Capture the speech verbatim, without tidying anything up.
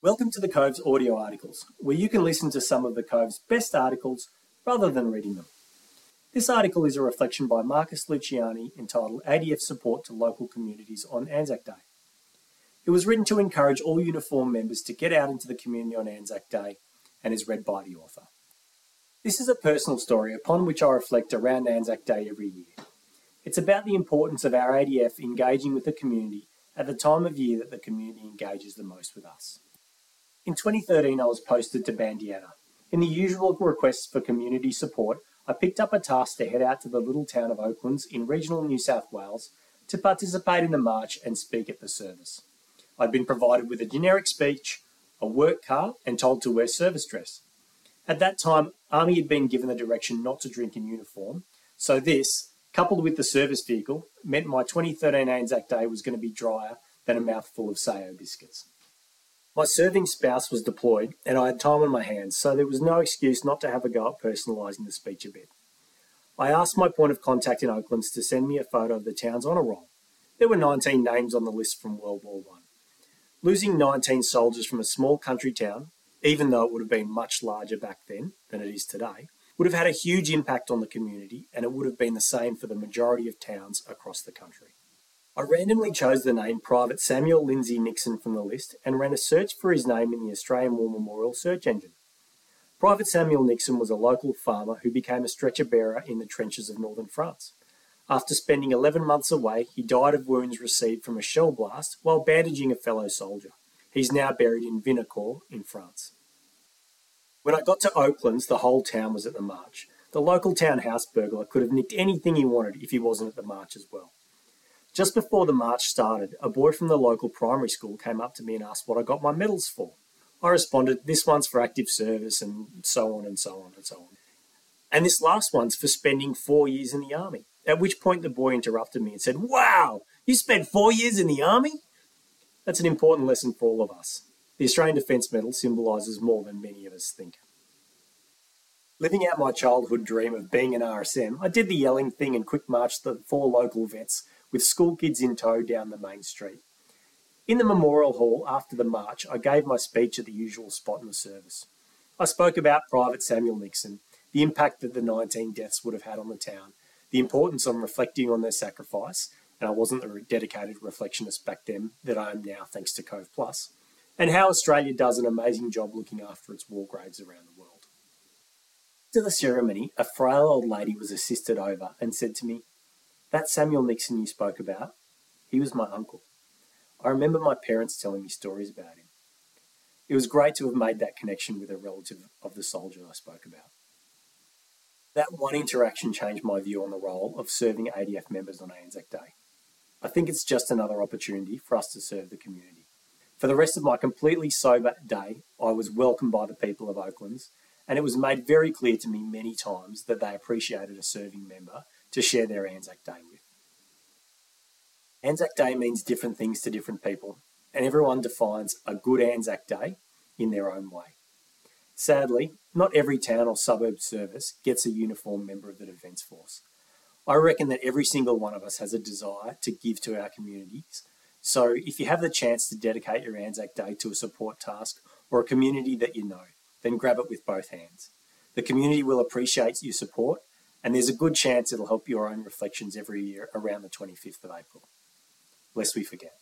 Welcome to the Cove's audio articles, where you can listen to some of the Cove's best articles rather than reading them. This article is a reflection by Marcus Luciani entitled A D F Support to Local Communities on Anzac Day. It was written to encourage all uniformed members to get out into the community on Anzac Day and is read by the author. This is a personal story upon which I reflect around Anzac Day every year. It's about the importance of our A D F engaging with the community at the time of year that the community engages the most with us. In twenty thirteen, I was posted to Bandiana. In the usual requests for community support, I picked up a task to head out to the little town of Oaklands in regional New South Wales to participate in the march and speak at the service. I'd been provided with a generic speech, a work card, and told to wear service dress. At that time, Army had been given the direction not to drink in uniform, so this, coupled with the service vehicle, meant my twenty thirteen Anzac Day was going to be drier than a mouthful of Sao biscuits. My serving spouse was deployed and I had time on my hands, so there was no excuse not to have a go at personalising the speech a bit. I asked my point of contact in Oaklands to send me a photo of the towns on a roll. There were nineteen names on the list from World War One. Losing nineteen soldiers from a small country town, even though it would have been much larger back then than it is today, would have had a huge impact on the community, and it would have been the same for the majority of towns across the country. I randomly chose the name Private Samuel Lindsay Nixon from the list and ran a search for his name in the Australian War Memorial search engine. Private Samuel Nixon was a local farmer who became a stretcher bearer in the trenches of northern France. After spending eleven months away, he died of wounds received from a shell blast while bandaging a fellow soldier. He's now buried in Vinacor in France. When I got to Oaklands, the whole town was at the march. The local townhouse burglar could have nicked anything he wanted if he wasn't at the march as well. Just before the march started, a boy from the local primary school came up to me and asked what I got my medals for. I responded, this one's for active service and so on and so on and so on. And this last one's for spending four years in the army. At which point the boy interrupted me and said, wow, you spent four years in the army? That's an important lesson for all of us. The Australian Defence Medal symbolises more than many of us think. Living out my childhood dream of being an R S M, I did the yelling thing and quick marched the four local vets with school kids in tow down the main street. In the memorial hall after the march, I gave my speech at the usual spot in the service. I spoke about Private Samuel Nixon, the impact that the nineteen deaths would have had on the town, the importance of reflecting on their sacrifice, and I wasn't the dedicated reflectionist back then that I am now thanks to Cove Plus, and how Australia does an amazing job looking after its war graves around the world. After the ceremony, a frail old lady was assisted over and said to me, that Samuel Nixon you spoke about, he was my uncle. I remember my parents telling me stories about him. It was great to have made that connection with a relative of the soldier I spoke about. That one interaction changed my view on the role of serving A D F members on Anzac Day. I think it's just another opportunity for us to serve the community. For the rest of my completely sober day, I was welcomed by the people of Oaklands, and it was made very clear to me many times that they appreciated a serving member to share their Anzac Day with. Anzac Day means different things to different people, and everyone defines a good Anzac Day in their own way. Sadly, not every town or suburb service gets a uniformed member of the Defence Force. I reckon that every single one of us has a desire to give to our communities, so if you have the chance to dedicate your Anzac Day to a support task or a community that you know, then grab it with both hands. The community will appreciate your support, and there's a good chance it'll help your own reflections every year around the twenty-fifth of April. Lest we forget.